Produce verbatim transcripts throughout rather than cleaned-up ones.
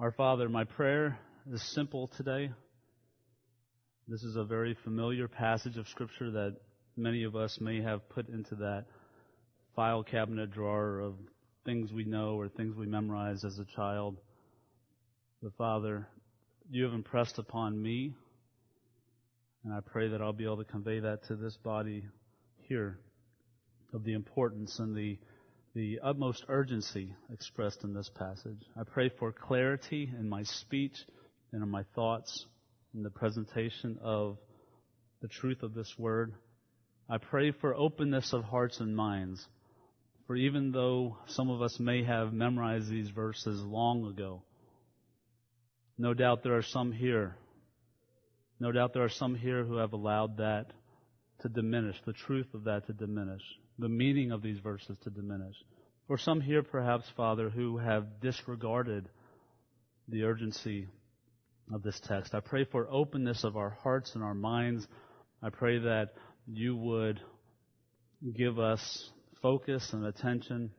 Our Father, my prayer is simple today. This is a very familiar passage of Scripture that many of us may have put into that file cabinet drawer of things we know or things we memorized as a child. But Father, you have impressed upon me, and I pray that I'll be able to convey that to this body here, of the importance and the the utmost urgency expressed in this passage. I pray for clarity in my speech and in my thoughts in the presentation of the truth of this word. I pray for openness of hearts and minds, for even though some of us may have memorized these verses long ago, no doubt there are some here, no doubt there are some here who have allowed that to diminish, the truth of that to diminish, the meaning of these verses to diminish. Or some here, perhaps, Father, who have disregarded the urgency of this text. I pray for openness of our hearts and our minds. I pray that you would give us focus and attention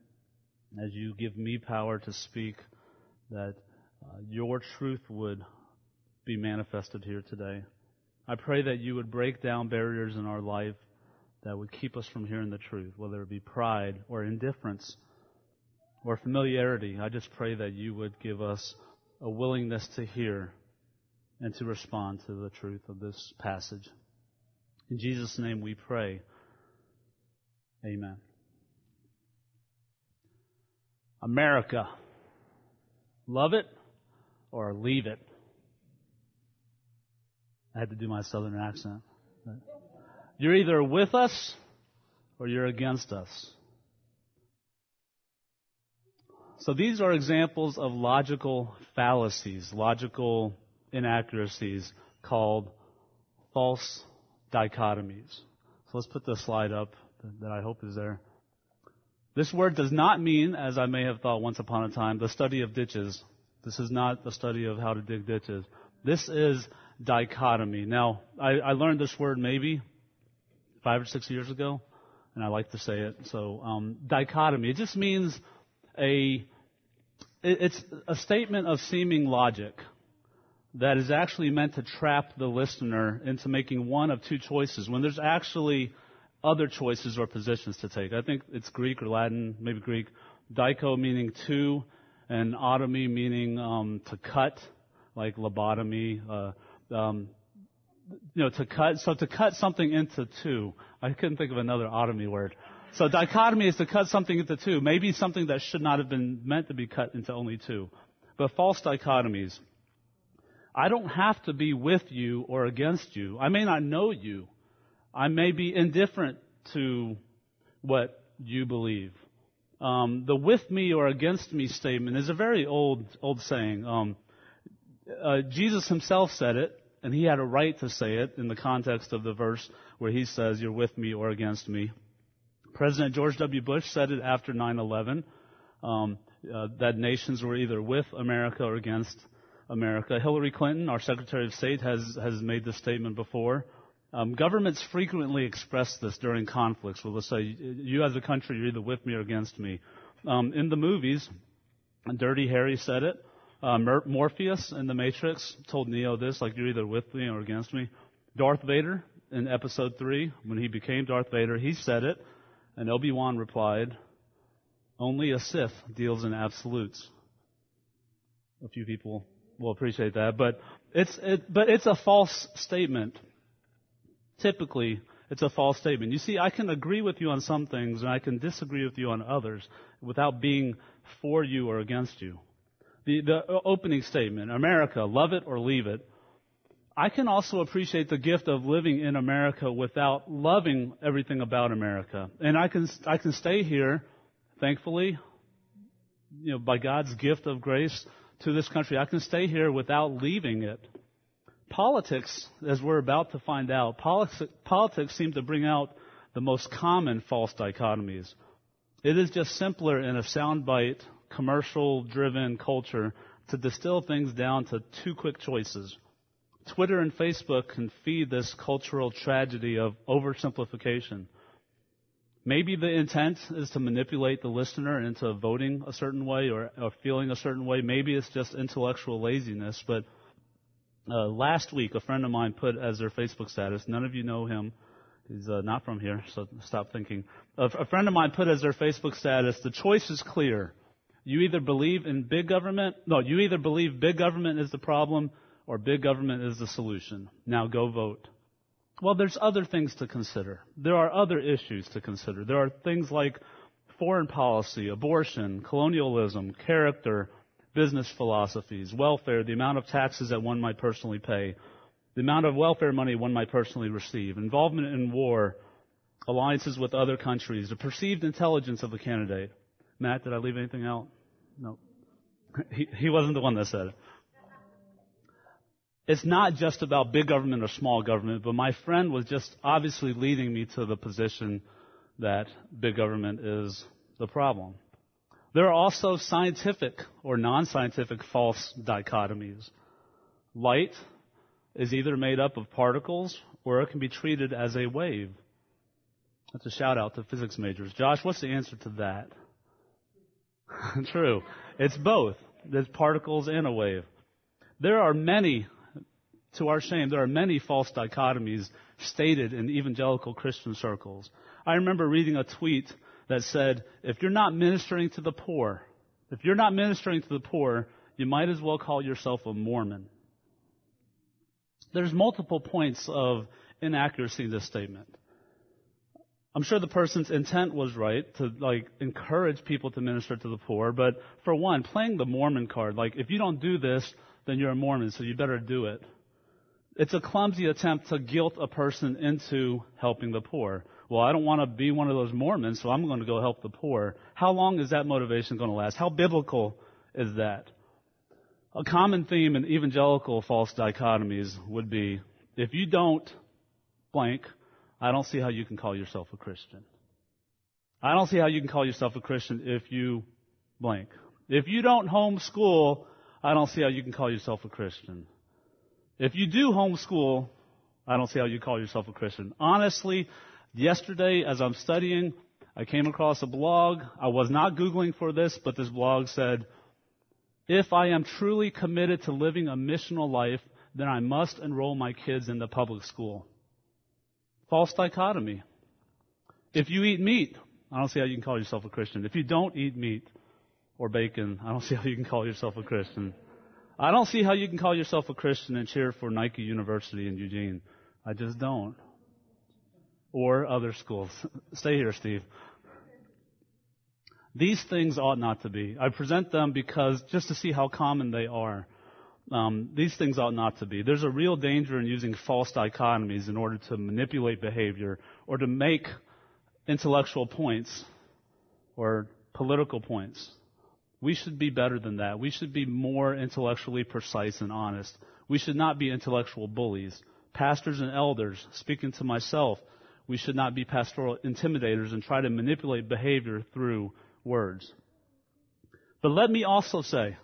as you give me power to speak, that uh, your truth would be manifested here today. I pray that you would break down barriers in our life that would keep us from hearing the truth, whether it be pride or indifference or familiarity. I just pray that you would give us a willingness to hear and to respond to the truth of this passage. In Jesus' name we pray. Amen. America. Love it or leave it. I had to do my southern accent. You're either with us or you're against us. So these are examples of logical fallacies, logical inaccuracies called false dichotomies. So let's put the slide up that I hope is there. This word does not mean, as I may have thought once upon a time, the study of ditches. This is not the study of how to dig ditches. This is dichotomy. Now, I, I learned this word maybe five or six years ago, and I like to say it. So um, dichotomy, it just means a, it's a statement of seeming logic that is actually meant to trap the listener into making one of two choices when there's actually other choices or positions to take. I think it's Greek or Latin, maybe Greek, dicho meaning two, and otomy meaning um, to cut, like lobotomy, uh, um You know, to cut, so to cut something into two. I couldn't think of another otomy word. So dichotomy is to cut something into two, maybe something that should not have been meant to be cut into only two. But false dichotomies. I don't have to be with you or against you. I may not know you. I may be indifferent to what you believe. Um, the with me or against me statement is a very old, old saying. Um, uh, Jesus himself said it. And he had a right to say it in the context of the verse where he says, you're with me or against me. President George W. Bush said it after nine eleven, um, uh, that nations were either with America or against America. Hillary Clinton, our Secretary of State, has, has made this statement before. Um, governments frequently express this during conflicts. Well, let's say, you as a country, you're either with me or against me. Um, in the movies, Dirty Harry said it. Uh, Morpheus in The Matrix told Neo this, like, you're either with me or against me. Darth Vader in episode three, when he became Darth Vader, he said it, and Obi-Wan replied, only a Sith deals in absolutes. A few people will appreciate that, but it's it, but it's a false statement. Typically, it's a false statement. You see, I can agree with you on some things, and I can disagree with you on others without being for you or against you. The, the opening statement, America, love it or leave it. I can also appreciate the gift of living in America without loving everything about America. And I can I can stay here, thankfully, you know, by God's gift of grace to this country. I can stay here without leaving it. Politics, as we're about to find out, politics, politics seem to bring out the most common false dichotomies. It is just simpler in a soundbite, commercial-driven culture to distill things down to two quick choices. Twitter and Facebook can feed this cultural tragedy of oversimplification. Maybe the intent is to manipulate the listener into voting a certain way or, or feeling a certain way. Maybe it's just intellectual laziness. But uh, last week, a friend of mine put as their Facebook status, none of you know him. He's uh, not from here, so stop thinking. A, a friend of mine put as their Facebook status, the choice is clear. You either believe in big government. No, you either believe big government is the problem or big government is the solution. Now go vote. Well, there's other things to consider. There are other issues to consider. There are things like foreign policy, abortion, colonialism, character, business philosophies, welfare, the amount of taxes that one might personally pay, the amount of welfare money one might personally receive, involvement in war, alliances with other countries, the perceived intelligence of a candidate. Matt, did I leave anything out? No. He, he wasn't the one that said it. It's not just about big government or small government, but my friend was just obviously leading me to the position that big government is the problem. There are also scientific or non-scientific false dichotomies. Light is either made up of particles or it can be treated as a wave. That's a shout out to physics majors. Josh, what's the answer to that? True. It's both. There's particles and a wave. There are many To our shame, there are many false dichotomies stated in evangelical Christian circles. I remember reading a tweet that said, if you're not ministering to the poor, if you're not ministering to the poor, you might as well call yourself a Mormon. There's multiple points of inaccuracy in this statement. I'm sure the person's intent was right to like encourage people to minister to the poor, but for one, playing the Mormon card, like if you don't do this, then you're a Mormon, so you better do it. It's a clumsy attempt to guilt a person into helping the poor. Well, I don't want to be one of those Mormons, so I'm going to go help the poor. How long is that motivation going to last? How biblical is that? A common theme in evangelical false dichotomies would be, if you don't blank, I don't see how you can call yourself a Christian. I don't see how you can call yourself a Christian if you blank. If you don't homeschool, I don't see how you can call yourself a Christian. If you do homeschool, I don't see how you call yourself a Christian. Honestly, yesterday as I'm studying, I came across a blog. I was not Googling for this, but this blog said, if I am truly committed to living a missional life, then I must enroll my kids in the public school. False dichotomy. If you eat meat, I don't see how you can call yourself a Christian. If you don't eat meat or bacon, I don't see how you can call yourself a Christian. I don't see how you can call yourself a Christian and cheer for Nike University in Eugene. I just don't. Or other schools. Stay here, Steve. These things ought not to be. I present them because just to see how common they are. Um, these things ought not to be. There's a real danger in using false dichotomies in order to manipulate behavior or to make intellectual points or political points. We should be better than that. We should be more intellectually precise and honest. We should not be intellectual bullies. Pastors and elders, speaking to myself, we should not be pastoral intimidators and try to manipulate behavior through words. But let me also say,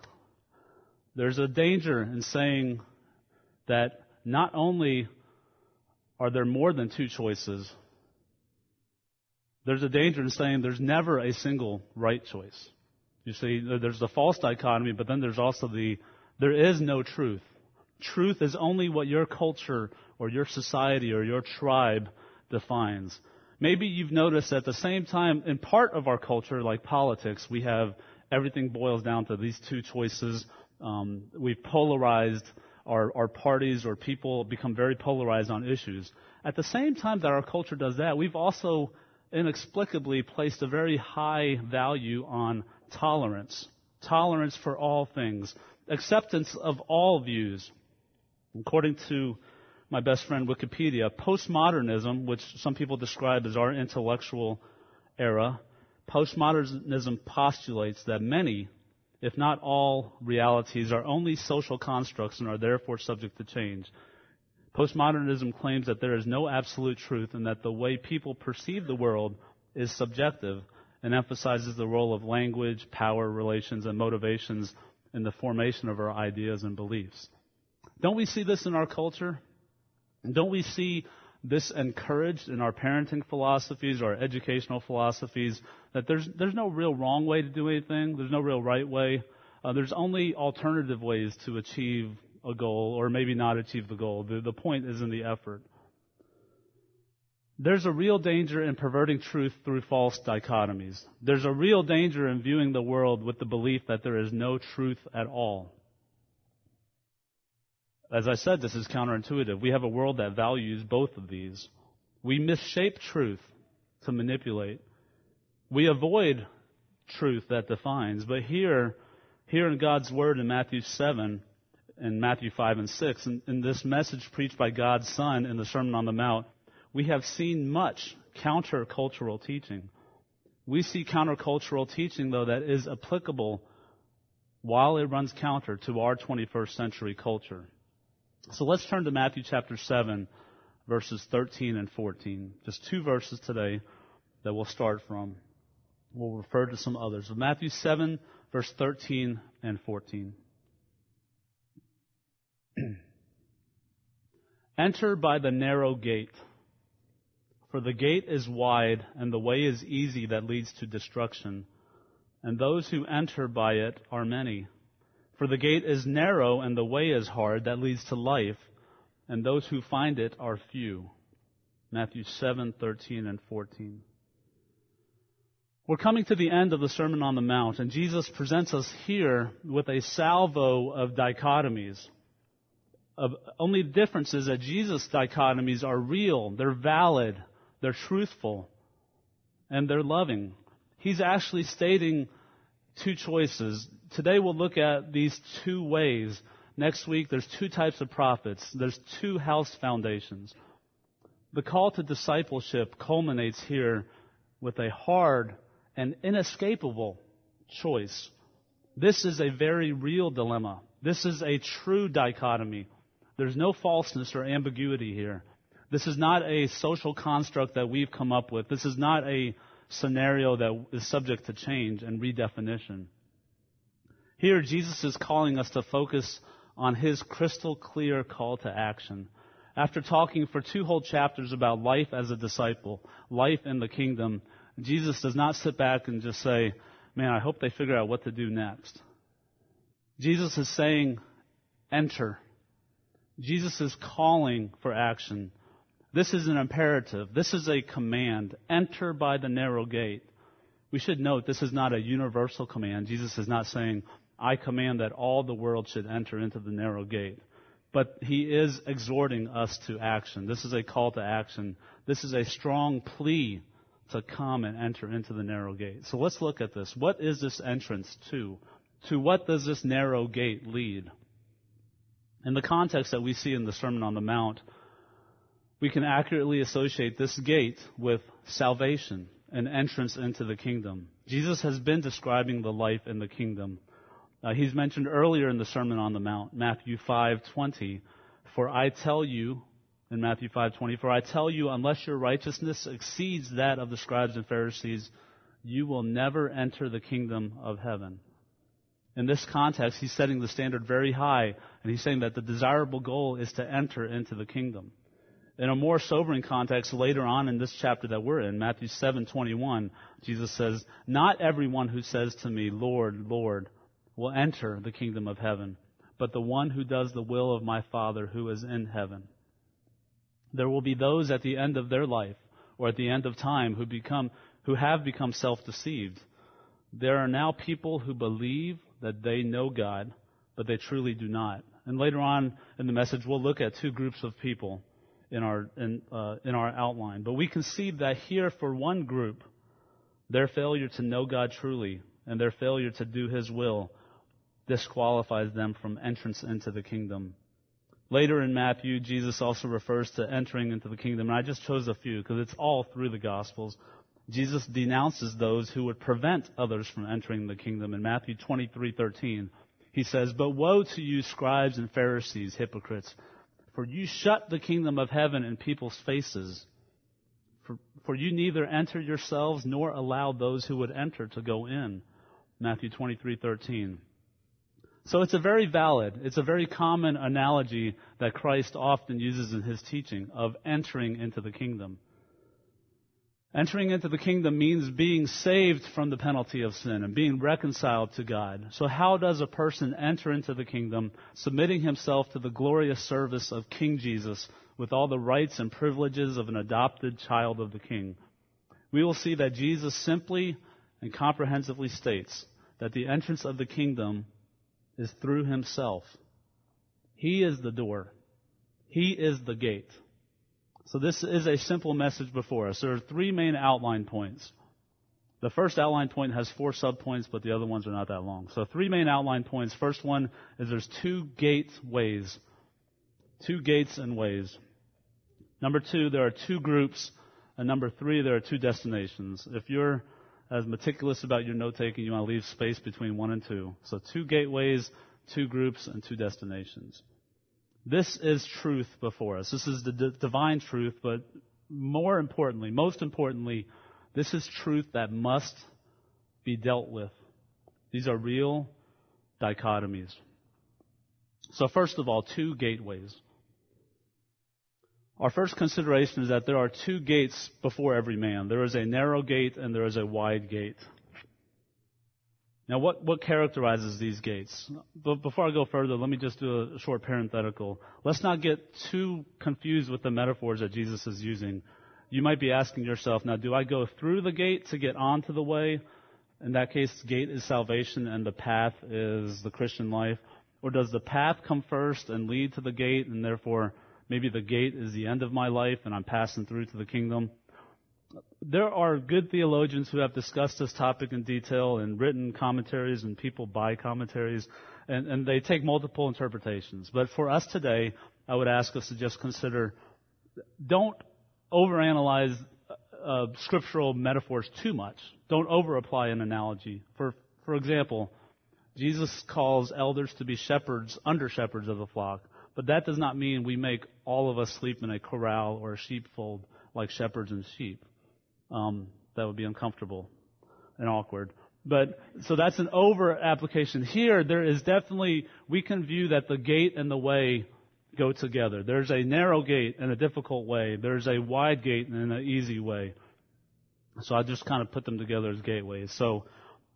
there's a danger in saying that not only are there more than two choices, there's a danger in saying there's never a single right choice. You see, there's the false dichotomy, but then there's also the, there is no truth. Truth is only what your culture or your society or your tribe defines. Maybe you've noticed at the same time, in part of our culture, like politics, we have everything boils down to these two choices. Um, we've polarized our, our parties or people become very polarized on issues. At the same time that our culture does that, we've also inexplicably placed a very high value on tolerance, tolerance for all things, acceptance of all views. According to my best friend Wikipedia, postmodernism, which some people describe as our intellectual era, postmodernism postulates that many, if not all, realities are only social constructs and are therefore subject to change. Postmodernism claims that there is no absolute truth and that the way people perceive the world is subjective, and emphasizes the role of language, power, relations, and motivations in the formation of our ideas and beliefs. Don't we see this in our culture? Don't we see this encouraged in our parenting philosophies, our educational philosophies, that there's there's no real wrong way to do anything. There's no real right way. Uh, there's only alternative ways to achieve a goal, or maybe not achieve the goal. The, the point is in the effort. There's a real danger in perverting truth through false dichotomies. There's a real danger in viewing the world with the belief that there is no truth at all. As I said, this is counterintuitive. We have a world that values both of these. We misshape truth to manipulate. We avoid truth that defines. But here, here in God's Word in Matthew seven, in Matthew five and six, in, in this message preached by God's Son in the Sermon on the Mount, we have seen much countercultural teaching. We see countercultural teaching, though, that is applicable while it runs counter to our twenty-first century culture. So let's turn to Matthew chapter seven, verses thirteen and fourteen. Just two verses today that we'll start from. We'll refer to some others. Matthew seven, verse thirteen and fourteen. Enter by the narrow gate. For the gate is wide, and the way is easy that leads to destruction, and those who enter by it are many. For the gate is narrow, and the way is hard that leads to life, and those who find it are few. Matthew seven, thirteen, and fourteen. We're coming to the end of the Sermon on the Mount, and Jesus presents us here with a salvo of dichotomies. Of only difference is that Jesus' dichotomies are real, they're valid, they're truthful, and they're loving. He's actually stating two choices. Today we'll look at these two ways. Next week there's two types of prophets. There's two house foundations. The call to discipleship culminates here with a hard and inescapable choice. This is a very real dilemma. This is a true dichotomy. There's no falseness or ambiguity here. This is not a social construct that we've come up with. This is not a scenario that is subject to change and redefinition. Here, Jesus is calling us to focus on his crystal clear call to action. After talking for two whole chapters about life as a disciple, life in the kingdom, Jesus does not sit back and just say, man, I hope they figure out what to do next. Jesus is saying, enter. Jesus is calling for action. This is an imperative. This is a command. Enter by the narrow gate. We should note this is not a universal command. Jesus is not saying, I command that all the world should enter into the narrow gate. But he is exhorting us to action. This is a call to action. This is a strong plea to come and enter into the narrow gate. So let's look at this. What is this entrance to? To what does this narrow gate lead? In the context that we see in the Sermon on the Mount, we can accurately associate this gate with salvation and entrance into the kingdom. Jesus has been describing the life in the kingdom. Uh, he's mentioned earlier in the Sermon on the Mount, Matthew five twenty, for I tell you, in Matthew five twenty, for I tell you, unless your righteousness exceeds that of the scribes and Pharisees, you will never enter the kingdom of heaven. In this context, he's setting the standard very high, and he's saying that the desirable goal is to enter into the kingdom. In a more sobering context, later on in this chapter that we're in, Matthew seven twenty-one, Jesus says, not everyone who says to me, Lord, Lord, will enter the kingdom of heaven, but the one who does the will of my Father who is in heaven. There will be those at the end of their life, or at the end of time, who become, who have become self-deceived. There are now people who believe that they know God, but they truly do not. And later on in the message, we'll look at two groups of people in our in, uh, in our outline. But we can see that here for one group, their failure to know God truly and their failure to do his will disqualifies them from entrance into the kingdom. Later in Matthew, Jesus also refers to entering into the kingdom. And I just chose a few because it's all through the Gospels. Jesus denounces those who would prevent others from entering the kingdom. In Matthew twenty-three thirteen, he says, but woe to you, scribes and Pharisees, hypocrites, for you shut the kingdom of heaven in people's faces, for, for you neither enter yourselves nor allow those who would enter to go in. Matthew twenty-three thirteen. So it's a very valid, it's a very common analogy that Christ often uses in his teaching of entering into the kingdom. Entering into the kingdom means being saved from the penalty of sin and being reconciled to God. So how does a person enter into the kingdom, submitting himself to the glorious service of King Jesus with all the rights and privileges of an adopted child of the King? We will see that Jesus simply and comprehensively states that the entrance of the kingdom is through himself. He is the door. He is the gate. So this is a simple message before us. There are three main outline points. The first outline point has four subpoints, but the other ones are not that long. So three main outline points. First one is there's two gateways. Two gates and ways. Number two, there are two groups. And number three, there are two destinations. If you're as meticulous about your note-taking, you want to leave space between one and two. So two gateways, two groups, and two destinations. This is truth before us. This is the d- divine truth, but more importantly, most importantly, this is truth that must be dealt with. These are real dichotomies. So first of all, two gateways. Our first consideration is that there are two gates before every man. There is a narrow gate and there is a wide gate. Now, what, what characterizes these gates? But before I go further, let me just do a short parenthetical. Let's not get too confused with the metaphors that Jesus is using. You might be asking yourself, now, do I go through the gate to get onto the way? In that case, the gate is salvation and the path is the Christian life. Or does the path come first and lead to the gate, and therefore maybe the gate is the end of my life and I'm passing through to the kingdom? There are good theologians who have discussed this topic in detail and written commentaries, and people buy commentaries, and, and they take multiple interpretations. But for us today, I would ask us to just consider, don't overanalyze uh, scriptural metaphors too much. Don't overapply an analogy. For, for example, Jesus calls elders to be shepherds, under shepherds of the flock. But that does not mean we make all of us sleep in a corral or a sheepfold like shepherds and sheep. Um, that would be uncomfortable and awkward. But so that's an over application. Here, there is definitely, we can view that the gate and the way go together. There's a narrow gate and a difficult way. There's a wide gate and an easy way. So I just kind of put them together as gateways. So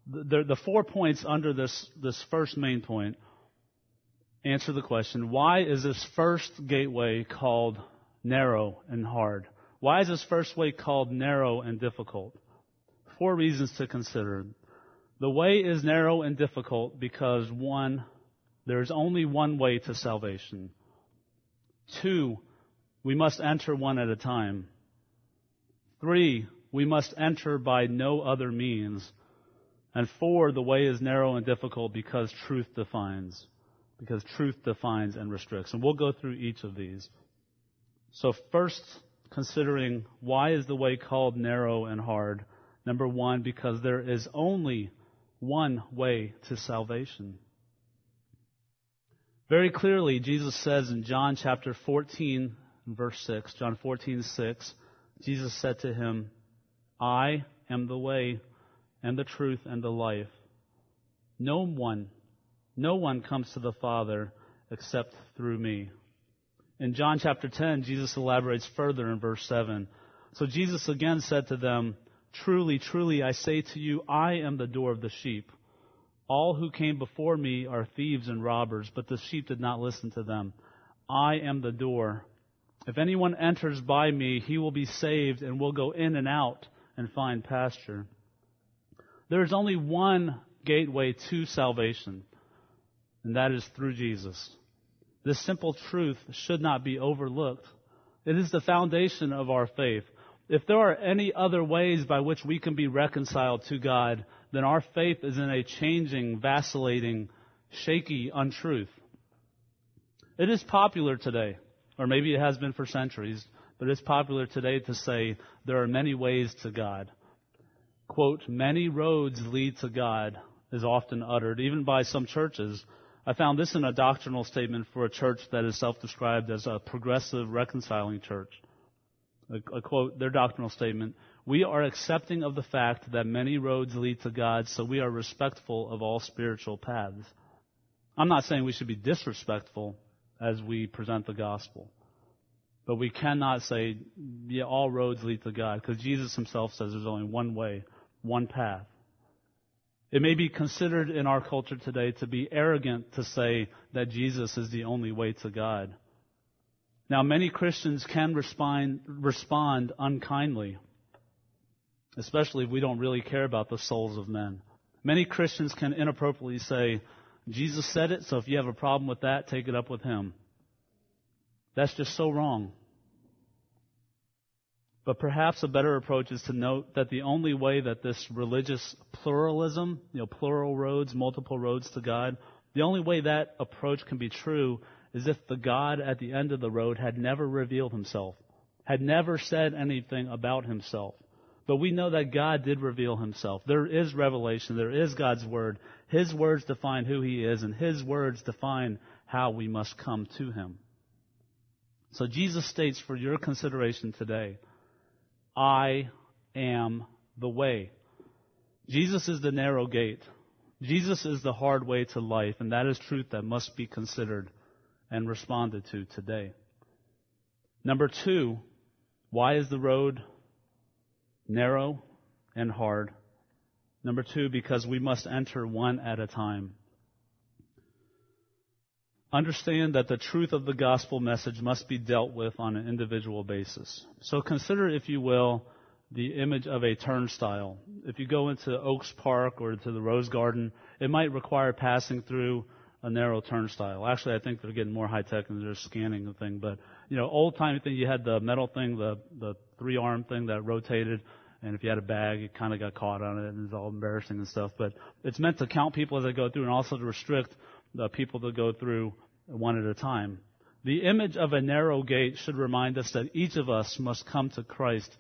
the, the four points under this, this first main point answer the question, why is this first gateway called narrow and hard? Why is this first way called narrow and difficult? Four reasons to consider. The way is narrow and difficult because, one, there is only one way to salvation. Two, we must enter one at a time. Three, we must enter by no other means. And four, the way is narrow and difficult because truth defines, because truth defines and restricts. And we'll go through each of these. So first, considering why is the way called narrow and hard? Number one, because there is only one way to salvation. Very clearly, Jesus says in John chapter fourteen, verse six, John fourteen, six, Jesus said to him, I am the way and the truth and the life. No one, no one comes to the Father except through me. In John chapter ten, Jesus elaborates further in verse seven. So Jesus again said to them, Truly, truly, I say to you, I am the door of the sheep. All who came before me are thieves and robbers, but the sheep did not listen to them. I am the door. If anyone enters by me, he will be saved and will go in and out and find pasture. There is only one gateway to salvation, and that is through Jesus. This simple truth should not be overlooked. It is the foundation of our faith. If there are any other ways by which we can be reconciled to God, then our faith is in a changing, vacillating, shaky untruth. It is popular today, or maybe it has been for centuries, but it's popular today to say there are many ways to God. Quote, many roads lead to God is often uttered, even by some churches. I found this in a doctrinal statement for a church that is self-described as a progressive reconciling church. I quote their doctrinal statement, we are accepting of the fact that many roads lead to God, so we are respectful of all spiritual paths. I'm not saying we should be disrespectful as we present the gospel. But we cannot say, yeah, all roads lead to God, because Jesus himself says there's only one way, one path. It may be considered in our culture today to be arrogant to say that Jesus is the only way to God. Now, many Christians can respond, respond unkindly, especially if we don't really care about the souls of men. Many Christians can inappropriately say, Jesus said it, so if you have a problem with that, take it up with him. That's just so wrong. But perhaps a better approach is to note that the only way that this religious pluralism, you know, plural roads, multiple roads to God, the only way that approach can be true is if the God at the end of the road had never revealed himself, had never said anything about himself. But we know that God did reveal himself. There is revelation. There is God's word. His words define who he is, and his words define how we must come to him. So Jesus states for your consideration today, I am the way. Jesus is the narrow gate. Jesus is the hard way to life, and that is truth that must be considered and responded to today. Number two, why is the road narrow and hard? Number two, because we must enter one at a time. Understand that the truth of the gospel message must be dealt with on an individual basis. So consider, if you will, the image of a turnstile. If you go into Oaks Park or to the Rose Garden, it might require passing through a narrow turnstile. Actually, I think they're getting more high-tech and they're scanning the thing. But, you know, old-time thing, you had the metal thing, the, the three-arm thing that rotated. And if you had a bag, it kind of got caught on it, and it's all embarrassing and stuff. But it's meant to count people as they go through and also to restrict the people that go through one at a time. The image of a narrow gate should remind us that each of us must come to Christ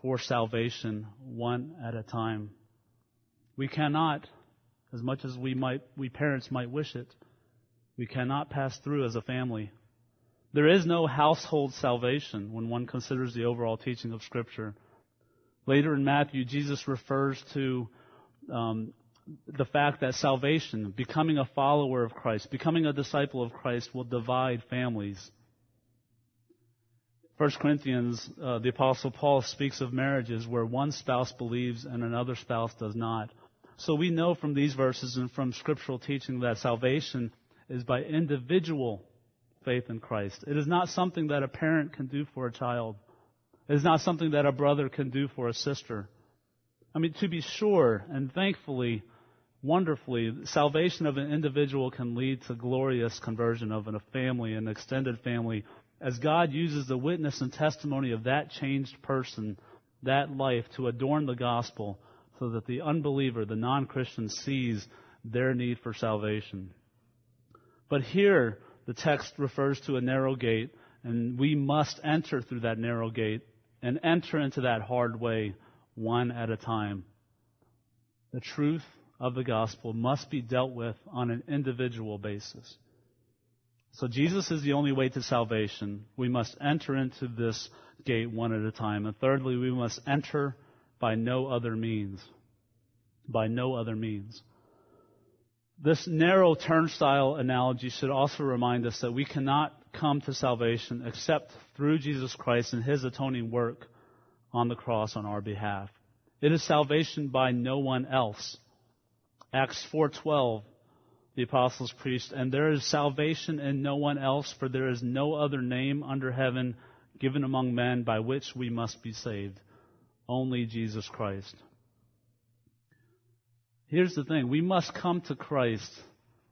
for salvation one at a time. We cannot, as much as we might, we parents might wish it, we cannot pass through as a family. There is no household salvation when one considers the overall teaching of Scripture. Later in Matthew, Jesus refers to um, the fact that salvation, becoming a follower of Christ, becoming a disciple of Christ, will divide families. First Corinthians, uh, the Apostle Paul speaks of marriages where one spouse believes and another spouse does not. So we know from these verses and from scriptural teaching that salvation is by individual faith in Christ. It is not something that a parent can do for a child. It is not something that a brother can do for a sister. I mean, to be sure, and thankfully, wonderfully, salvation of an individual can lead to glorious conversion of a family, an extended family, as God uses the witness and testimony of that changed person, that life, to adorn the gospel so that the unbeliever, the non-Christian, sees their need for salvation. But here, the text refers to a narrow gate, and we must enter through that narrow gate and enter into that hard way one at a time. The truth of the gospel must be dealt with on an individual basis. So Jesus is the only way to salvation. We must enter into this gate one at a time. And thirdly, we must enter by no other means. By no other means. This narrow turnstile analogy should also remind us that we cannot come to salvation except through Jesus Christ and his atoning work on the cross on our behalf. It is salvation by no one else. Acts four twelve, the apostles preached, and there is salvation in no one else, for there is no other name under heaven given among men by which we must be saved. Only Jesus Christ. Here's the thing. We must come to Christ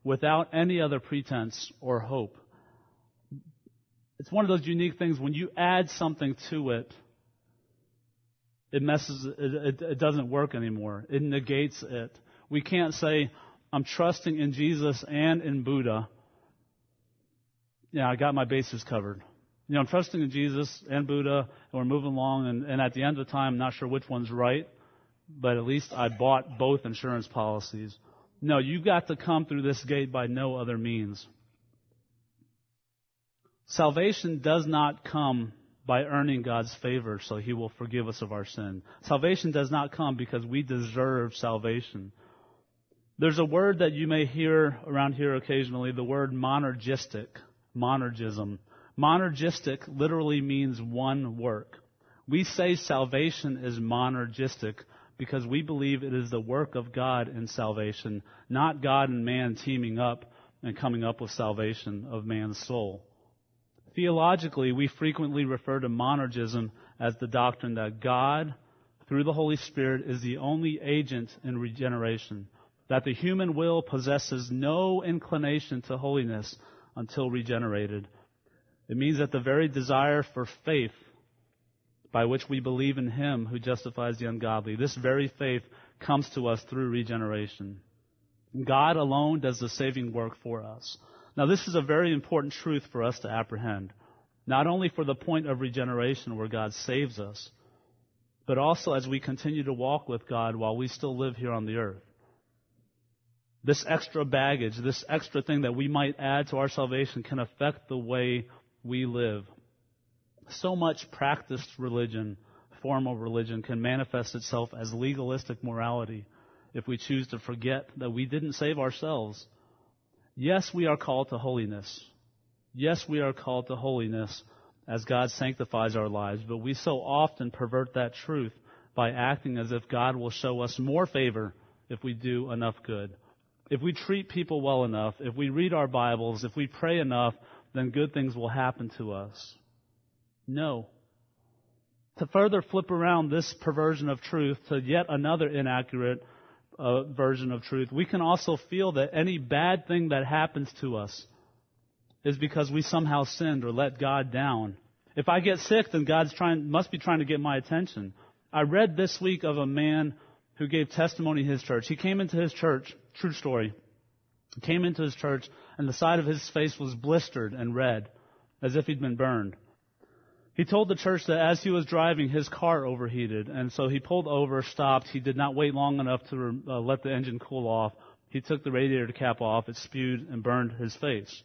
without any other pretense or hope. It's one of those unique things. When you add something to it, It messes. It, it doesn't work anymore. It negates it. We can't say, I'm trusting in Jesus and in Buddha. Yeah, I got my bases covered. You know, I'm trusting in Jesus and Buddha, and we're moving along, and, and at the end of the time, I'm not sure which one's right, but at least I bought both insurance policies. No, you've got to come through this gate by no other means. Salvation does not come by earning God's favor so he will forgive us of our sin. Salvation does not come because we deserve salvation. There's a word that you may hear around here occasionally, the word monergistic, monergism. Monergistic literally means one work. We say salvation is monergistic because we believe it is the work of God in salvation, not God and man teaming up and coming up with salvation of man's soul. Theologically, we frequently refer to monergism as the doctrine that God, through the Holy Spirit, is the only agent in regeneration, that the human will possesses no inclination to holiness until regenerated. It means that the very desire for faith by which we believe in Him who justifies the ungodly, this very faith comes to us through regeneration. God alone does the saving work for us. Now, this is a very important truth for us to apprehend, not only for the point of regeneration where God saves us, but also as we continue to walk with God while we still live here on the earth. This extra baggage, this extra thing that we might add to our salvation can affect the way we live. So much practiced religion, formal religion, can manifest itself as legalistic morality if we choose to forget that we didn't save ourselves. Yes, we are called to holiness. Yes, we are called to holiness as God sanctifies our lives, but we so often pervert that truth by acting as if God will show us more favor if we do enough good. If we treat people well enough, if we read our Bibles, if we pray enough, then good things will happen to us. No. To further flip around this perversion of truth to yet another inaccurate uh, version of truth, we can also feel that any bad thing that happens to us is because we somehow sinned or let God down. If I get sick, then God's trying, must be trying to get my attention. I read this week of a man who gave testimony to his church. He came into his church, true story, came into his church, and the side of his face was blistered and red, as if he'd been burned. He told the church that as he was driving, his car overheated, and so he pulled over, stopped. He did not wait long enough to uh, let the engine cool off. He took the radiator cap off. It spewed and burned his face.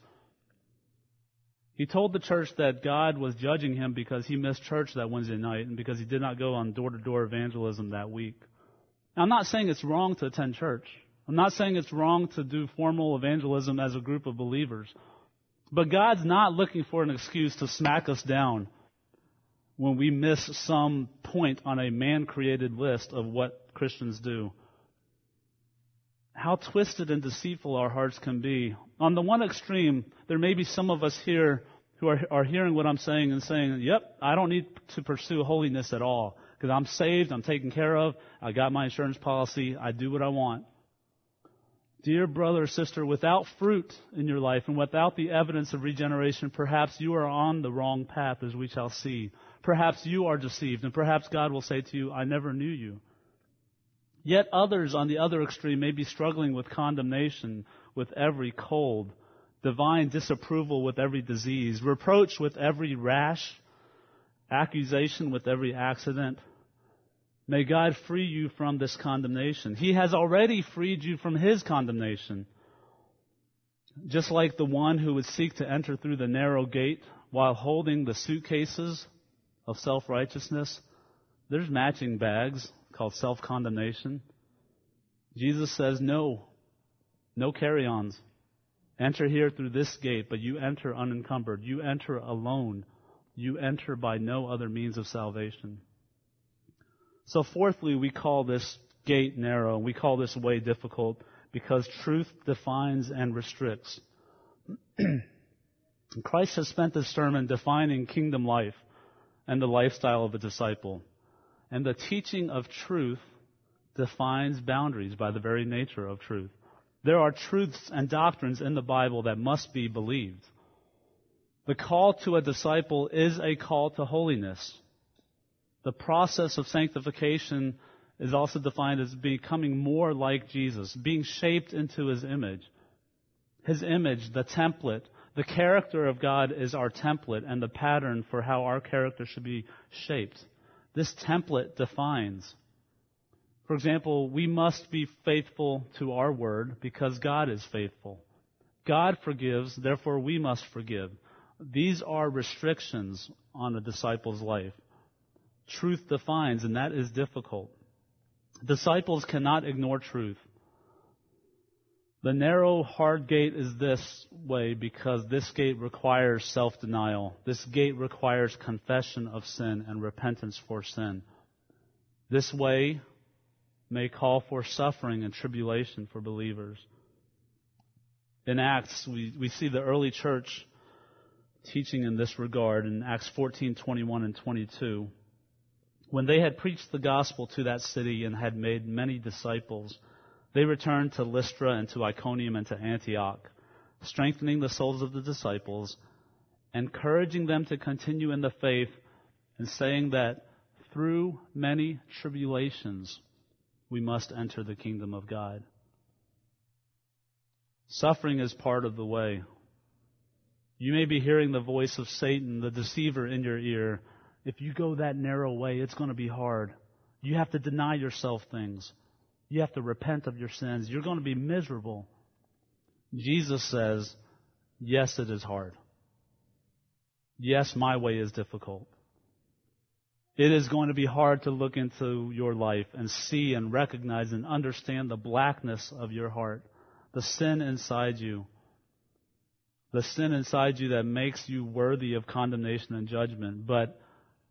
He told the church that God was judging him because he missed church that Wednesday night and because he did not go on door-to-door evangelism that week. Now, I'm not saying it's wrong to attend church. I'm not saying it's wrong to do formal evangelism as a group of believers. But God's not looking for an excuse to smack us down when we miss some point on a man-created list of what Christians do. How twisted and deceitful our hearts can be. On the one extreme, there may be some of us here who are, are hearing what I'm saying and saying, yep, I don't need to pursue holiness at all because I'm saved, I'm taken care of, I got my insurance policy, I do what I want. Dear brother or sister, without fruit in your life and without the evidence of regeneration, perhaps you are on the wrong path, as we shall see. Perhaps you are deceived, and perhaps God will say to you, I never knew you. Yet others on the other extreme may be struggling with condemnation, with every cold, divine disapproval with every disease, reproach with every rash, accusation with every accident. May God free you from this condemnation. He has already freed you from His condemnation. Just like the one who would seek to enter through the narrow gate while holding the suitcases of self-righteousness, there's matching bags called self-condemnation. Jesus says, no, no carry-ons. Enter here through this gate, but you enter unencumbered. You enter alone. You enter by no other means of salvation. So fourthly, we call this gate narrow. We call this way difficult because truth defines and restricts. Christ has spent this sermon defining kingdom life and the lifestyle of a disciple. And the teaching of truth defines boundaries by the very nature of truth. There are truths and doctrines in the Bible that must be believed. The call to a disciple is a call to holiness. The process of sanctification is also defined as becoming more like Jesus, being shaped into His image. His image, the template, the character of God is our template and the pattern for how our character should be shaped. This template defines. For example, we must be faithful to our word because God is faithful. God forgives, therefore we must forgive. These are restrictions on a disciple's life. Truth defines, and that is difficult. Disciples cannot ignore truth. The narrow, hard gate is this way because this gate requires self-denial. This gate requires confession of sin and repentance for sin. This way may call for suffering and tribulation for believers. In Acts, we, we see the early church teaching in this regard in Acts fourteen, twenty-one and twenty-two. When they had preached the gospel to that city and had made many disciples, they returned to Lystra and to Iconium and to Antioch, strengthening the souls of the disciples, encouraging them to continue in the faith, and saying that through many tribulations we must enter the kingdom of God. Suffering is part of the way. You may be hearing the voice of Satan, the deceiver, in your ear. If you go that narrow way, it's going to be hard. You have to deny yourself things. You have to repent of your sins. You're going to be miserable. Jesus says, yes, it is hard. Yes, my way is difficult. It is going to be hard to look into your life and see and recognize and understand the blackness of your heart, the sin inside you, the sin inside you that makes you worthy of condemnation and judgment. But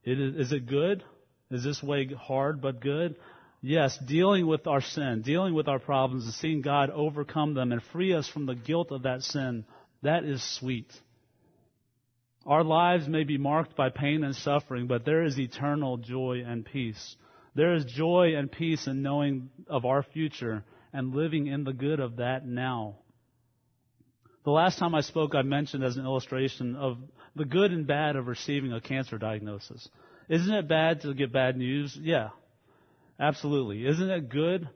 it is, is it good? Is this way hard but good? Yes, dealing with our sin, dealing with our problems, and seeing God overcome them and free us from the guilt of that sin, that is sweet. Our lives may be marked by pain and suffering, but there is eternal joy and peace. There is joy and peace in knowing of our future and living in the good of that now. The last time I spoke, I mentioned as an illustration of the good and bad of receiving a cancer diagnosis. Isn't it bad to get bad news? Yeah. Absolutely. Isn't it good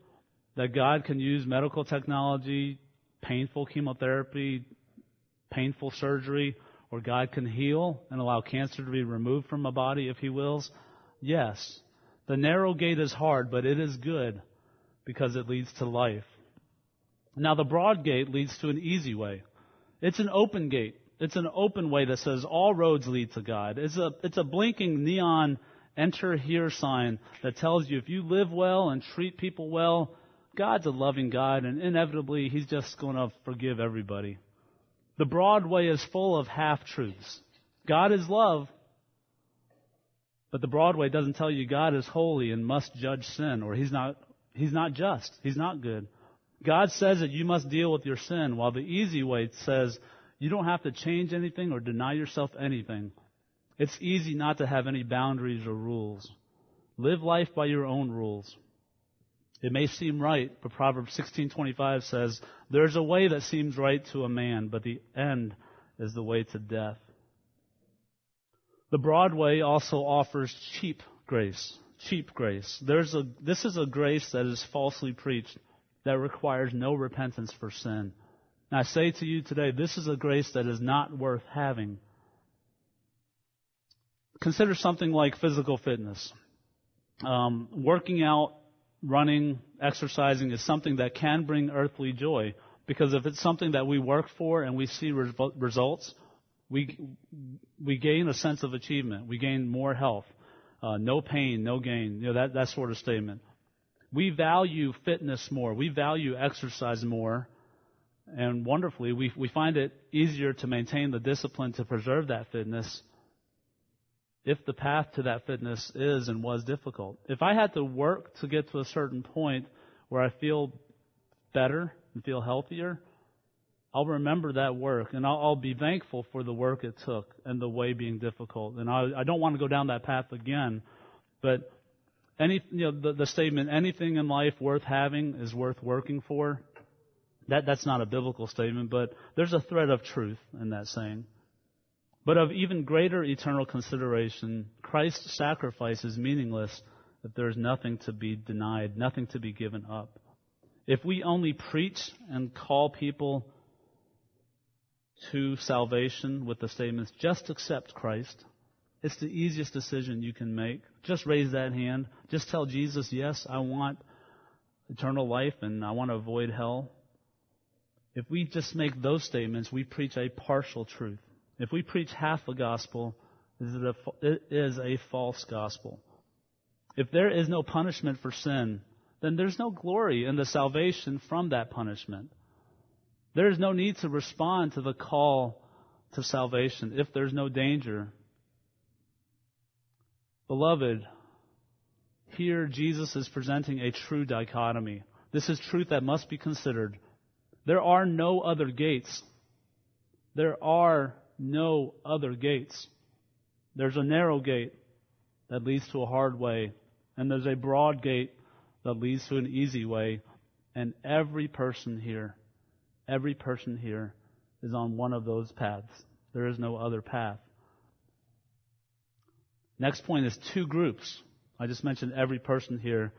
that God can use medical technology, painful chemotherapy, painful surgery, or God can heal and allow cancer to be removed from a body if He wills? Yes. The narrow gate is hard, but it is good because it leads to life. Now, the broad gate leads to an easy way. It's an open gate. It's an open way that says all roads lead to God. It's a, it's a blinking neon enter here sign that tells you if you live well and treat people well, God's a loving God, and inevitably He's just going to forgive everybody. The broad way is full of half-truths. God is love, but the broad way doesn't tell you God is holy and must judge sin, or He's not, He's not just, He's not good. God says that you must deal with your sin, while the easy way says you don't have to change anything or deny yourself anything. It's easy not to have any boundaries or rules. Live life by your own rules. It may seem right, but Proverbs sixteen twenty-five says, "There's a way that seems right to a man, but the end is the way to death." The broad way also offers cheap grace. Cheap grace. There's a, this is a grace that is falsely preached that requires no repentance for sin. And I say to you today, this is a grace that is not worth having. Consider something like physical fitness. Um, working out, running, exercising is something that can bring earthly joy, because if it's something that we work for and we see re- results, we we gain a sense of achievement. We gain more health, uh, no pain, no gain. You know, that that sort of statement. We value fitness more. We value exercise more, and wonderfully, we we find it easier to maintain the discipline to preserve that fitness if the path to that fitness is and was difficult. If I had to work to get to a certain point where I feel better and feel healthier, I'll remember that work, and I'll, I'll be thankful for the work it took and the way being difficult. And I, I don't want to go down that path again, but any you know the, the statement, anything in life worth having is worth working for, that that's not a biblical statement, but there's a thread of truth in that saying. But of even greater eternal consideration, Christ's sacrifice is meaningless if there is nothing to be denied, nothing to be given up. If we only preach and call people to salvation with the statements, just accept Christ, it's the easiest decision you can make. Just raise that hand. Just tell Jesus, yes, I want eternal life and I want to avoid hell. If we just make those statements, we preach a partial truth. If we preach half a gospel, it is a false gospel. If there is no punishment for sin, then there's no glory in the salvation from that punishment. There is no need to respond to the call to salvation if there's no danger. Beloved, here Jesus is presenting a true dichotomy. This is truth that must be considered. There are no other gates. There are no other gates. There's a narrow gate that leads to a hard way, and there's a broad gate that leads to an easy way. And every person here, every person here is on one of those paths. There is no other path. Next point is two groups. I just mentioned every person here.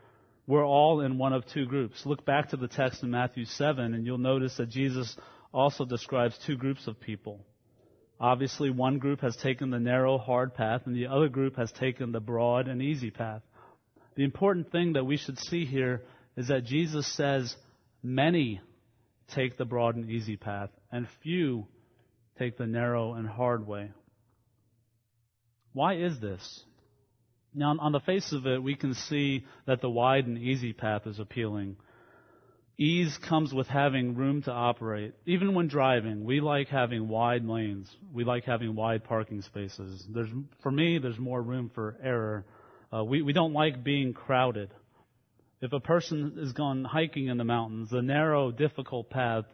We're all in one of two groups. Look back to the text in Matthew seven, and you'll notice that Jesus also describes two groups of people. Obviously, one group has taken the narrow, hard path, and the other group has taken the broad and easy path. The important thing that we should see here is that Jesus says many take the broad and easy path, and few take the narrow and hard way. Why is this? Now, on the face of it, we can see that the wide and easy path is appealing. Ease comes with having room to operate. Even when driving, we like having wide lanes. We like having wide parking spaces. There's, for me, there's more room for error. Uh, we, we don't like being crowded. If a person is gone hiking in the mountains, the narrow, difficult path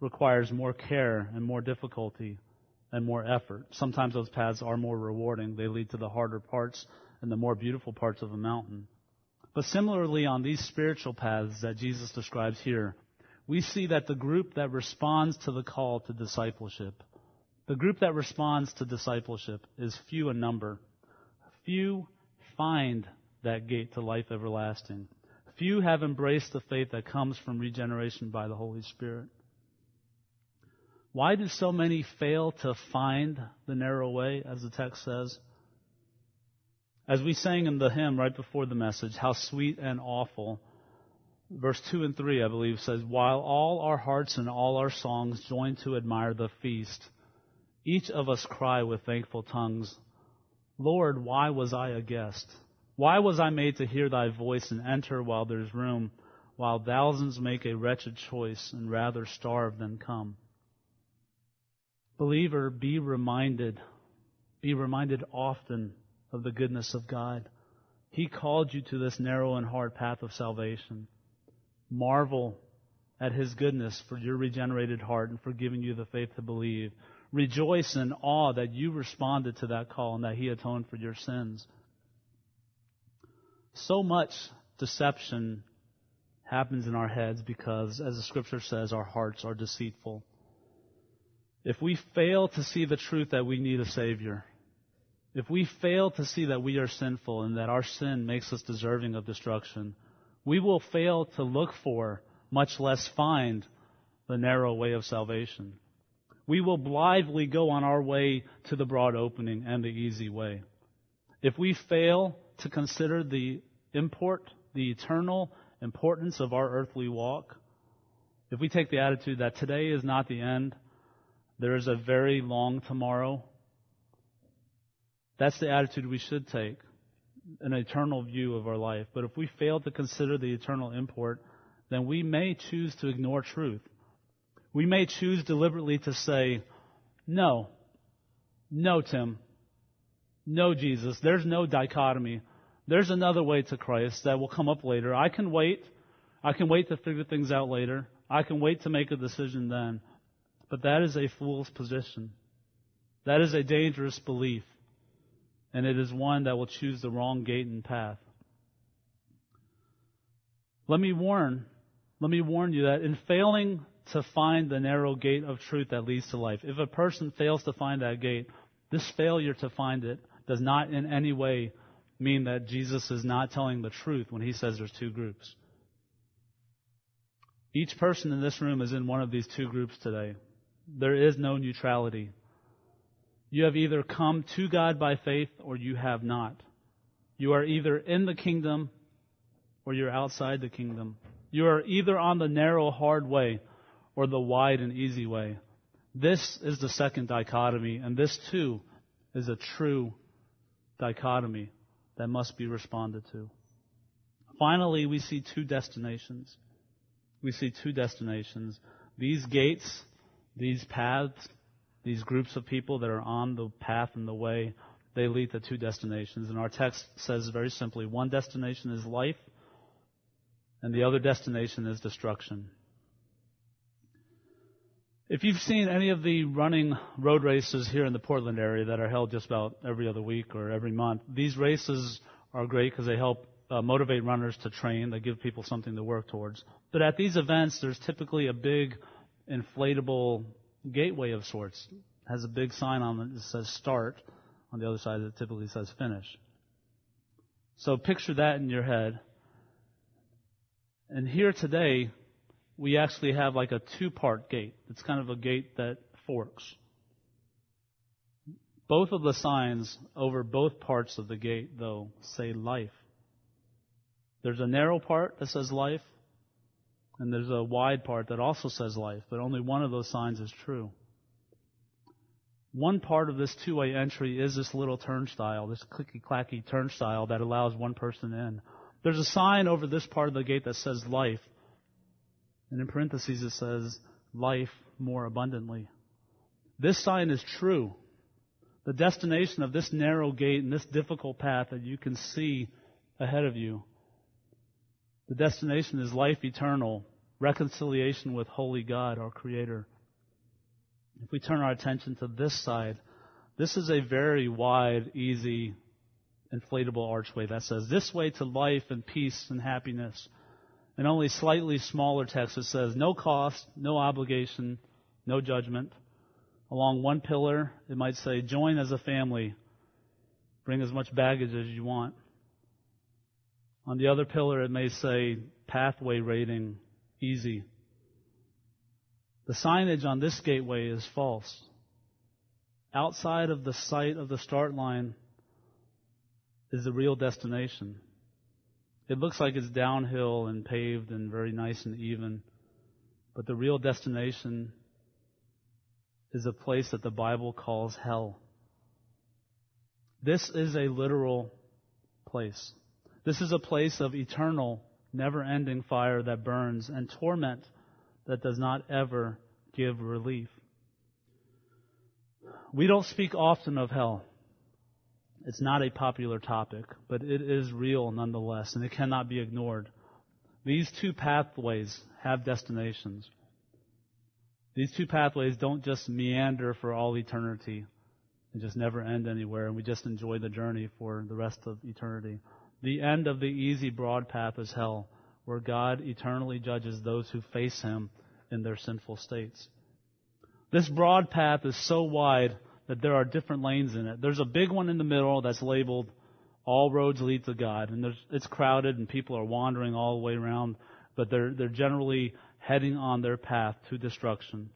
requires more care and more difficulty and more effort. Sometimes those paths are more rewarding. They lead to the harder parts and the more beautiful parts of a mountain. But similarly, on these spiritual paths that Jesus describes here, we see that the group that responds to the call to discipleship, the group that responds to discipleship is few in number. Few find that gate to life everlasting. Few have embraced the faith that comes from regeneration by the Holy Spirit. Why do so many fail to find the narrow way, as the text says? As we sang in the hymn right before the message, How Sweet and Awful, verse two and three, I believe, says, While all our hearts and all our songs join to admire the feast, each of us cry with thankful tongues, Lord, why was I a guest? Why was I made to hear thy voice and enter while there's room, while thousands make a wretched choice and rather starve than come? Believer, be reminded, be reminded often of the goodness of God. He called you to this narrow and hard path of salvation. Marvel at His goodness for your regenerated heart and for giving you the faith to believe. Rejoice in awe that you responded to that call and that He atoned for your sins. So much deception happens in our heads because, as the Scripture says, our hearts are deceitful. If we fail to see the truth that we need a Savior, if we fail to see that we are sinful and that our sin makes us deserving of destruction, we will fail to look for, much less find, the narrow way of salvation. We will blithely go on our way to the broad opening and the easy way. If we fail to consider the import, the eternal importance of our earthly walk, if we take the attitude that today is not the end, there is a very long tomorrow, that's the attitude we should take, an eternal view of our life. But if we fail to consider the eternal import, then we may choose to ignore truth. We may choose deliberately to say, no, no, Tim, no, Jesus, there's no dichotomy. There's another way to Christ that will come up later. I can wait. I can wait to figure things out later. I can wait to make a decision then. But that is a fool's position. That is a dangerous belief. And it is one that will choose the wrong gate and path. Let me warn, let me warn you that in failing to find the narrow gate of truth that leads to life, if a person fails to find that gate, this failure to find it does not in any way mean that Jesus is not telling the truth when he says there's two groups. Each person in this room is in one of these two groups today. There is no neutrality. You have either come to God by faith or you have not. You are either in the kingdom or you're outside the kingdom. You are either on the narrow, hard way or the wide and easy way. This is the second dichotomy, and this too is a true dichotomy that must be responded to. Finally, we see two destinations. We see two destinations. these gates, these paths, these groups of people that are on the path and the way, they lead to two destinations. And our text says very simply, one destination is life, and the other destination is destruction. If you've seen any of the running road races here in the Portland area that are held just about every other week or every month, these races are great because they help uh, motivate runners to train. They give people something to work towards. But at these events, there's typically a big inflatable gateway of sorts. It has a big sign on it that says start. On the other side, it typically says finish. So picture that in your head. And here today, we actually have like a two-part gate. It's kind of a gate that forks. Both of the signs over both parts of the gate, though, say life. There's a narrow part that says life, and there's a wide part that also says life, but only one of those signs is true. One part of this two-way entry is this little turnstile, this clicky-clacky turnstile that allows one person in. There's a sign over this part of the gate that says life. And in parentheses, it says, life more abundantly. This sign is true. The destination of this narrow gate and this difficult path that you can see ahead of you, the destination is life eternal, reconciliation with holy God, our Creator. If we turn our attention to this side, this is a very wide, easy, inflatable archway that says, this way to life and peace and happiness. And only slightly smaller text that says, no cost, no obligation, no judgment. Along one pillar, it might say, join as a family. Bring as much baggage as you want. On the other pillar, it may say, pathway rating, easy. The signage on this gateway is false. Outside of the sight of the start line is the real destination. It looks like it's downhill and paved and very nice and even. But the real destination is a place that the Bible calls hell. This is a literal place. This is a place of eternal, never-ending fire that burns and torment that does not ever give relief. We don't speak often of hell. It's not a popular topic, but it is real nonetheless, and it cannot be ignored. These two pathways have destinations. These two pathways don't just meander for all eternity and just never end anywhere, and we just enjoy the journey for the rest of eternity. The end of the easy, broad path is hell, where God eternally judges those who face Him in their sinful states. This broad path is so wide that there are different lanes in it. There's a big one in the middle that's labeled, all roads lead to God. And there's, it's crowded and people are wandering all the way around, but they're, they're generally heading on their path to destruction.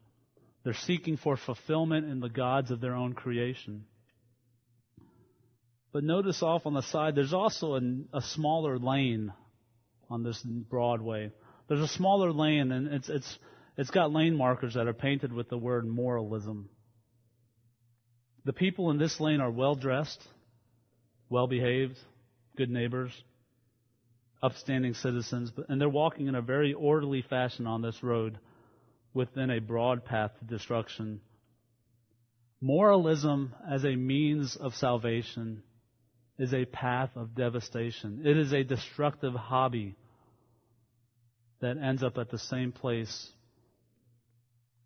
They're seeking for fulfillment in the gods of their own creation. But notice off on the side, there's also a, a smaller lane on this Broadway. There's a smaller lane, and it's it's it's got lane markers that are painted with the word moralism. The people in this lane are well-dressed, well-behaved, good neighbors, upstanding citizens, and they're walking in a very orderly fashion on this road within a broad path to destruction. Moralism as a means of salvation is a path of devastation. It is a destructive hobby that ends up at the same place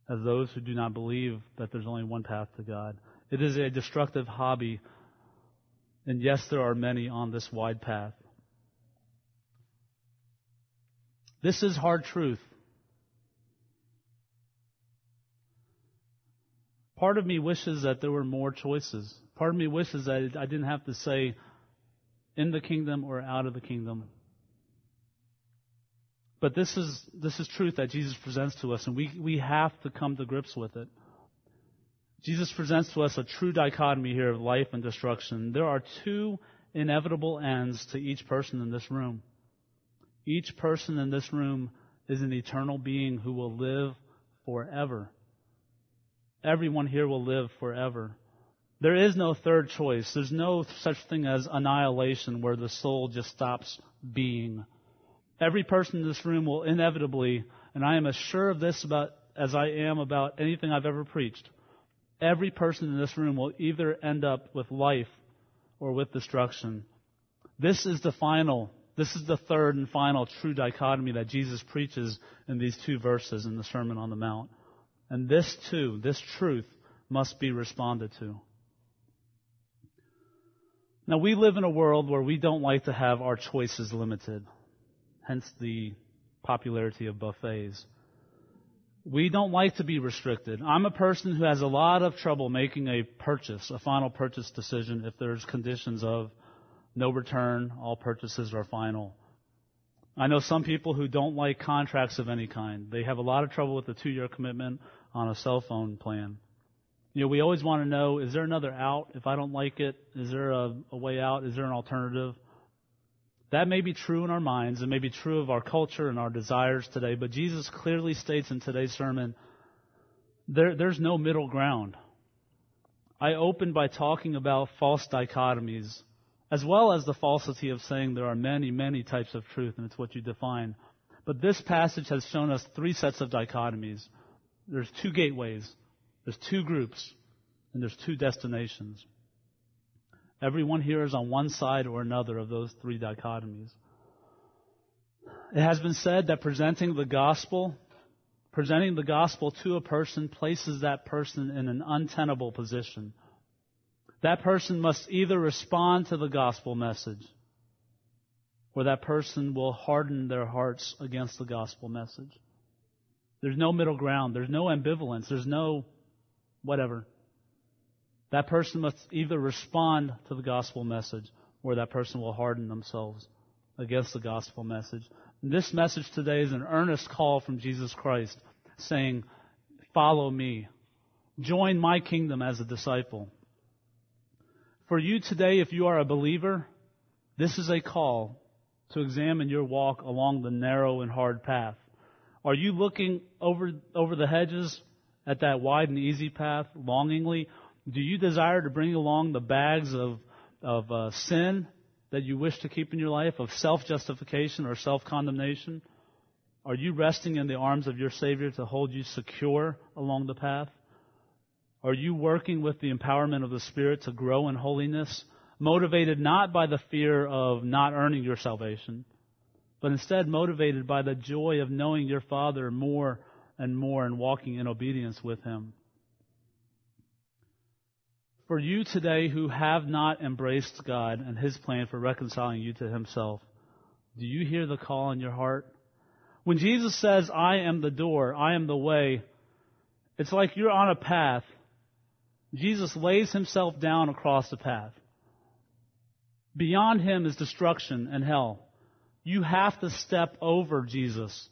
as those who do not believe that there's only one path to God. It is a destructive hobby, and yes, there are many on this wide path. This is hard truth. Part of me wishes that there were more choices. Part of me wishes that I didn't have to say in the kingdom or out of the kingdom. But this is this is truth that Jesus presents to us, and we, we have to come to grips with it. Jesus presents to us a true dichotomy here of life and destruction. There are two inevitable ends to each person in this room. Each person in this room is an eternal being who will live forever. Everyone here will live forever. There is no third choice. There's no such thing as annihilation where the soul just stops being. Every person in this room will inevitably, and I am as sure of this about as I am about anything I've ever preached, every person in this room will either end up with life or with destruction. This is the final, this is the third and final true dichotomy that Jesus preaches in these two verses in the Sermon on the Mount. And this too, this truth, must be responded to. Now, we live in a world where we don't like to have our choices limited, hence the popularity of buffets. We don't like to be restricted. I'm a person who has a lot of trouble making a purchase, a final purchase decision, if there's conditions of no return, all purchases are final. I know some people who don't like contracts of any kind. They have a lot of trouble with a two-year commitment on a cell phone plan. You know, we always want to know, is there another out? If I don't like it, is there a, a way out? Is there an alternative? That may be true in our minds. It may be true of our culture and our desires today. But Jesus clearly states in today's sermon, there, there's no middle ground. I opened by talking about false dichotomies, as well as the falsity of saying there are many, many types of truth, and it's what you define. But this passage has shown us three sets of dichotomies. There's two gateways. There's two groups, and there's two destinations. Everyone here is on one side or another of those three dichotomies. It has been said that presenting the gospel, presenting the gospel to a person places that person in an untenable position. That person must either respond to the gospel message, or that person will harden their hearts against the gospel message. There's no middle ground. There's no ambivalence. There's no whatever. That person must either respond to the gospel message, or that person will harden themselves against the gospel message. And this message today is an earnest call from Jesus Christ saying, follow me. Join my kingdom as a disciple. For you today, if you are a believer, this is a call to examine your walk along the narrow and hard path. Are you looking over over the hedges at that wide and easy path longingly? Do you desire to bring along the bags of, of uh, sin that you wish to keep in your life, of self-justification or self-condemnation? Are you resting in the arms of your Savior to hold you secure along the path? Are you working with the empowerment of the Spirit to grow in holiness, motivated not by the fear of not earning your salvation, but instead motivated by the joy of knowing your Father more and more and walking in obedience with Him? For you today who have not embraced God and His plan for reconciling you to Himself, do you hear the call in your heart? When Jesus says, I am the door, I am the way, it's like you're on a path. Jesus lays Himself down across the path. Beyond Him is destruction and hell. You have to step over Jesus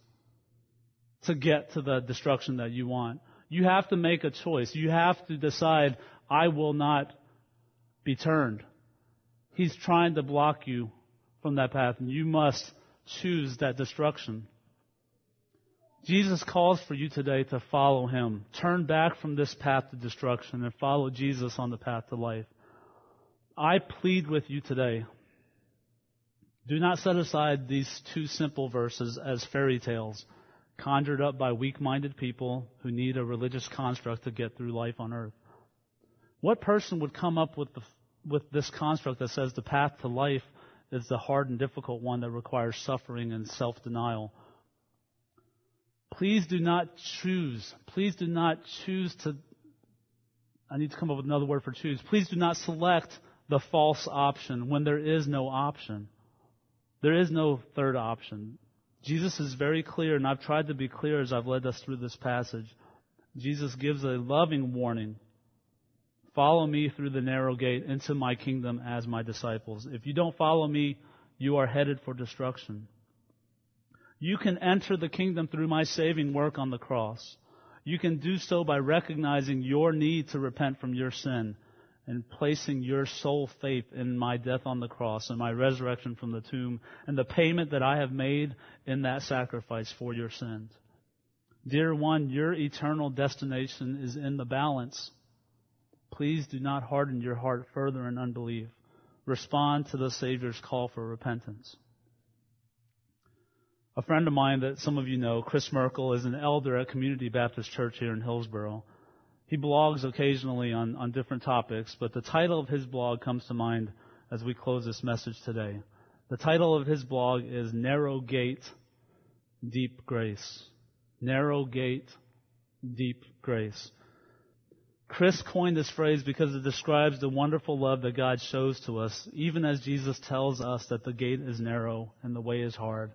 to get to the destruction that you want. You have to make a choice. You have to decide, I will not be turned. He's trying to block you from that path, and you must choose that destruction. Jesus calls for you today to follow Him. Turn back from this path to destruction and follow Jesus on the path to life. I plead with you today, do not set aside these two simple verses as fairy tales conjured up by weak-minded people who need a religious construct to get through life on earth. What person would come up with the, with this construct that says the path to life is the hard and difficult one that requires suffering and self-denial? Please do not choose. Please do not choose to... I need to come up with another word for choose. Please do not select the false option when there is no option. There is no third option. Jesus is very clear, and I've tried to be clear as I've led us through this passage. Jesus gives a loving warning. Follow me through the narrow gate into my kingdom as my disciples. If you don't follow me, you are headed for destruction. You can enter the kingdom through my saving work on the cross. You can do so by recognizing your need to repent from your sin and placing your sole faith in my death on the cross and my resurrection from the tomb and the payment that I have made in that sacrifice for your sins. Dear one, your eternal destination is in the balance. Please do not harden your heart further in unbelief. Respond to the Savior's call for repentance. A friend of mine that some of you know, Chris Merkel, is an elder at Community Baptist Church here in Hillsborough. He blogs occasionally on, on different topics, but the title of his blog comes to mind as we close this message today. The title of his blog is Narrow Gate, Deep Grace. Narrow Gate, Deep Grace. Chris coined this phrase because it describes the wonderful love that God shows to us, even as Jesus tells us that the gate is narrow and the way is hard.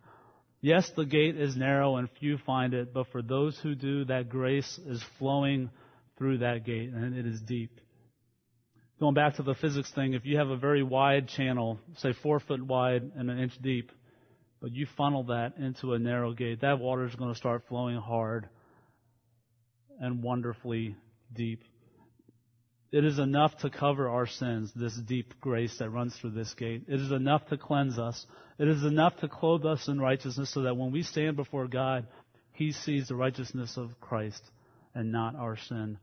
Yes, the gate is narrow and few find it, but for those who do, that grace is flowing through that gate, and it is deep. Going back to the physics thing, if you have a very wide channel, say four foot wide and an inch deep, but you funnel that into a narrow gate, that water is going to start flowing hard and wonderfully deep. It is enough to cover our sins, this deep grace that runs through this gate. It is enough to cleanse us. It is enough to clothe us in righteousness so that when we stand before God, He sees the righteousness of Christ and not our sin.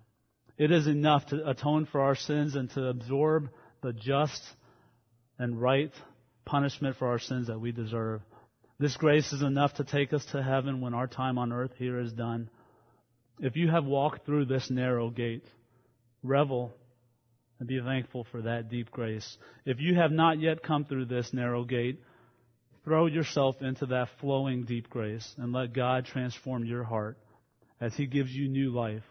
It is enough to atone for our sins and to absorb the just and right punishment for our sins that we deserve. This grace is enough to take us to heaven when our time on earth here is done. If you have walked through this narrow gate, revel and be thankful for that deep grace. If you have not yet come through this narrow gate, throw yourself into that flowing deep grace and let God transform your heart as He gives you new life.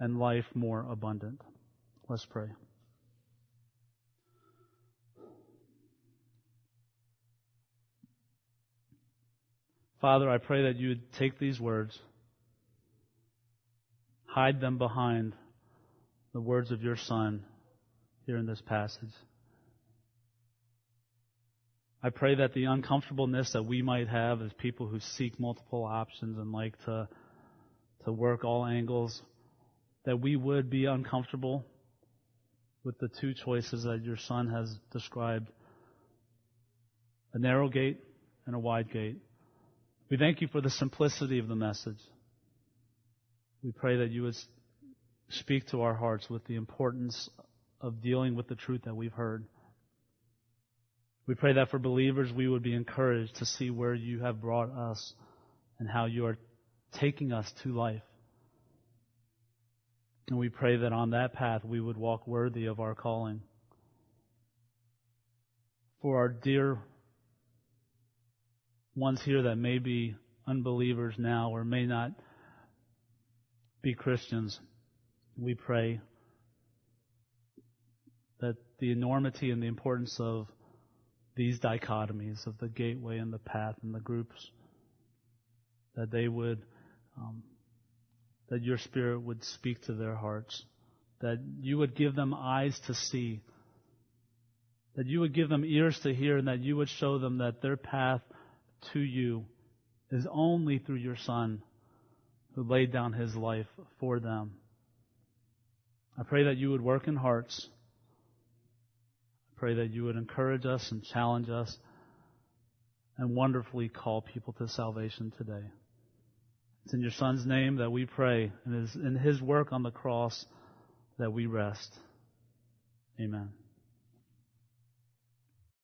And life more abundant. Let's pray. Father, I pray that you would take these words, hide them behind the words of your Son here in this passage. I pray that the uncomfortableness that we might have as people who seek multiple options and like to, to work all angles, that we would be uncomfortable with the two choices that your Son has described, a narrow gate and a wide gate. We thank you for the simplicity of the message. We pray that you would speak to our hearts with the importance of dealing with the truth that we've heard. We pray that for believers we would be encouraged to see where you have brought us and how you are taking us to life. And we pray that on that path we would walk worthy of our calling. For our dear ones here that may be unbelievers now or may not be Christians, we pray that the enormity and the importance of these dichotomies, of the gateway and the path and the groups, that they would... Um, that your Spirit would speak to their hearts, that you would give them eyes to see, that you would give them ears to hear, and that you would show them that their path to you is only through your Son who laid down His life for them. I pray that you would work in hearts. I pray that you would encourage us and challenge us and wonderfully call people to salvation today. It's in your Son's name that we pray, and it is in His work on the cross that we rest. Amen.